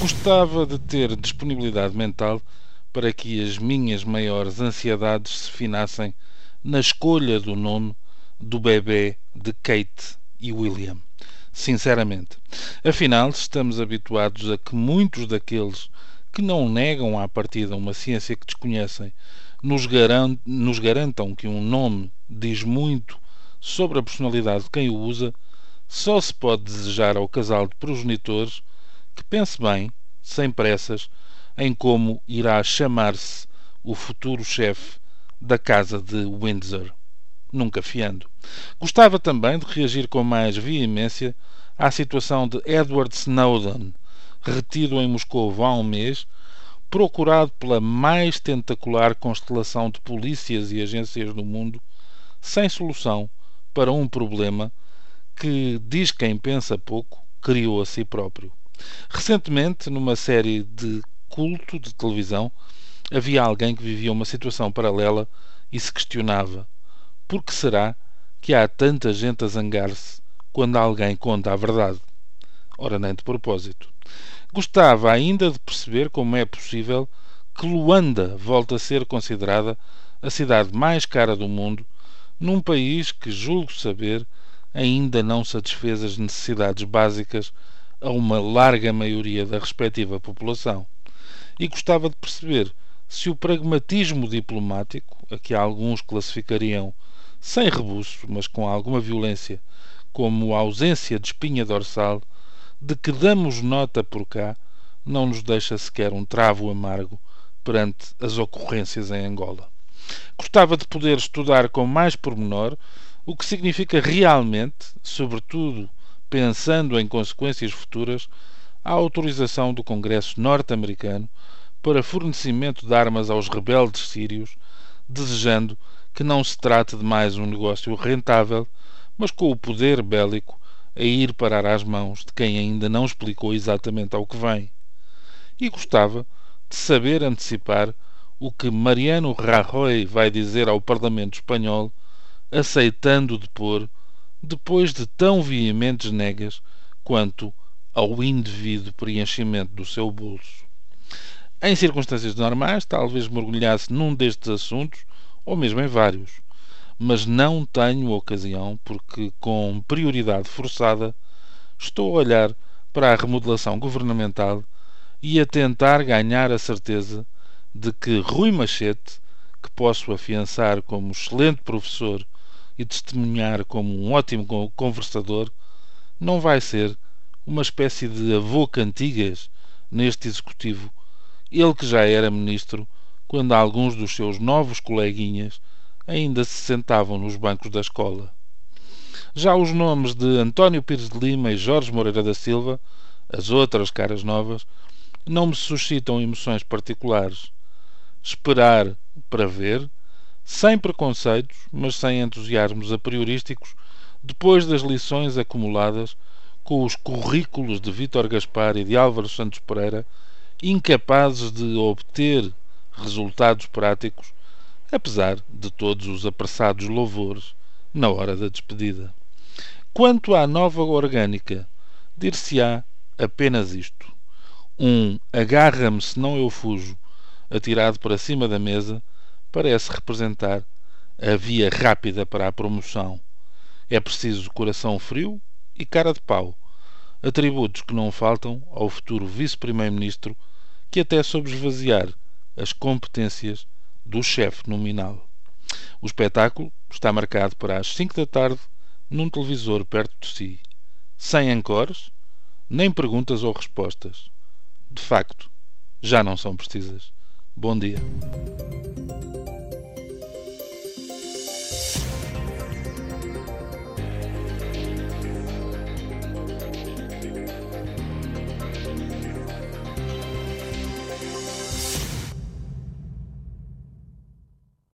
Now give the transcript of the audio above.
Gostava de ter disponibilidade mental para que as minhas maiores ansiedades se finassem na escolha do nome do bebê de Kate e William. Sinceramente. Afinal, estamos habituados a que muitos daqueles que não negam à partida uma ciência que desconhecem nos garantam que um nome diz muito sobre a personalidade de quem o usa, só se pode desejar ao casal de progenitores que pense bem, sem pressas, em como irá chamar-se o futuro chefe da casa de Windsor, nunca fiando. Gostava também de reagir com mais veemência à situação de Edward Snowden, retido em Moscou há um mês, procurado pela mais tentacular constelação de polícias e agências do mundo, sem solução para um problema que, diz quem pensa pouco, criou a si próprio. Recentemente, numa série de culto de televisão, havia alguém que vivia uma situação paralela e se questionava: por que será que há tanta gente a zangar-se quando alguém conta a verdade? Ora, nem de propósito. Gostava ainda de perceber como é possível que Luanda volte a ser considerada a cidade mais cara do mundo, num país que, julgo saber, ainda não satisfez as necessidades básicas a uma larga maioria da respectiva população. E gostava de perceber se o pragmatismo diplomático, a que alguns classificariam sem rebuço, mas com alguma violência, como a ausência de espinha dorsal, de que damos nota por cá, não nos deixa sequer um travo amargo perante as ocorrências em Angola. Gostava de poder estudar com mais pormenor o que significa realmente, sobretudo pensando em consequências futuras, a autorização do Congresso norte-americano para fornecimento de armas aos rebeldes sírios, desejando que não se trate de mais um negócio rentável, mas com o poder bélico a ir parar às mãos de quem ainda não explicou exatamente ao que vem. E gostava de saber antecipar o que Mariano Rajoy vai dizer ao Parlamento Espanhol, aceitando depor, depois de tão veementes negas quanto ao indevido preenchimento do seu bolso. Em circunstâncias normais, talvez mergulhasse num destes assuntos, ou mesmo em vários, mas não tenho ocasião, porque, com prioridade forçada, estou a olhar para a remodelação governamental e a tentar ganhar a certeza de que Rui Machete, que posso afiançar como excelente professor e testemunhar como um ótimo conversador, não vai ser uma espécie de avô cantigas neste executivo, ele que já era ministro quando alguns dos seus novos coleguinhas ainda se sentavam nos bancos da escola. Já os nomes de António Pires de Lima e Jorge Moreira da Silva, as outras caras novas, não me suscitam emoções particulares. Esperar para ver, sem preconceitos, mas sem entusiasmos apriorísticos, depois das lições acumuladas com os currículos de Vítor Gaspar e de Álvaro Santos Pereira, incapazes de obter resultados práticos, apesar de todos os apressados louvores na hora da despedida. Quanto à nova orgânica, dir-se-á apenas isto: um "agarra-me senão eu fujo" atirado para cima da mesa parece representar a via rápida para a promoção. É preciso coração frio e cara de pau, atributos que não faltam ao futuro vice-primeiro-ministro, que até soube esvaziar as competências do chefe nominal. O espetáculo está marcado para às 5 da tarde, num televisor perto de si, sem encores, nem perguntas ou respostas. De facto, já não são precisas. Bom dia.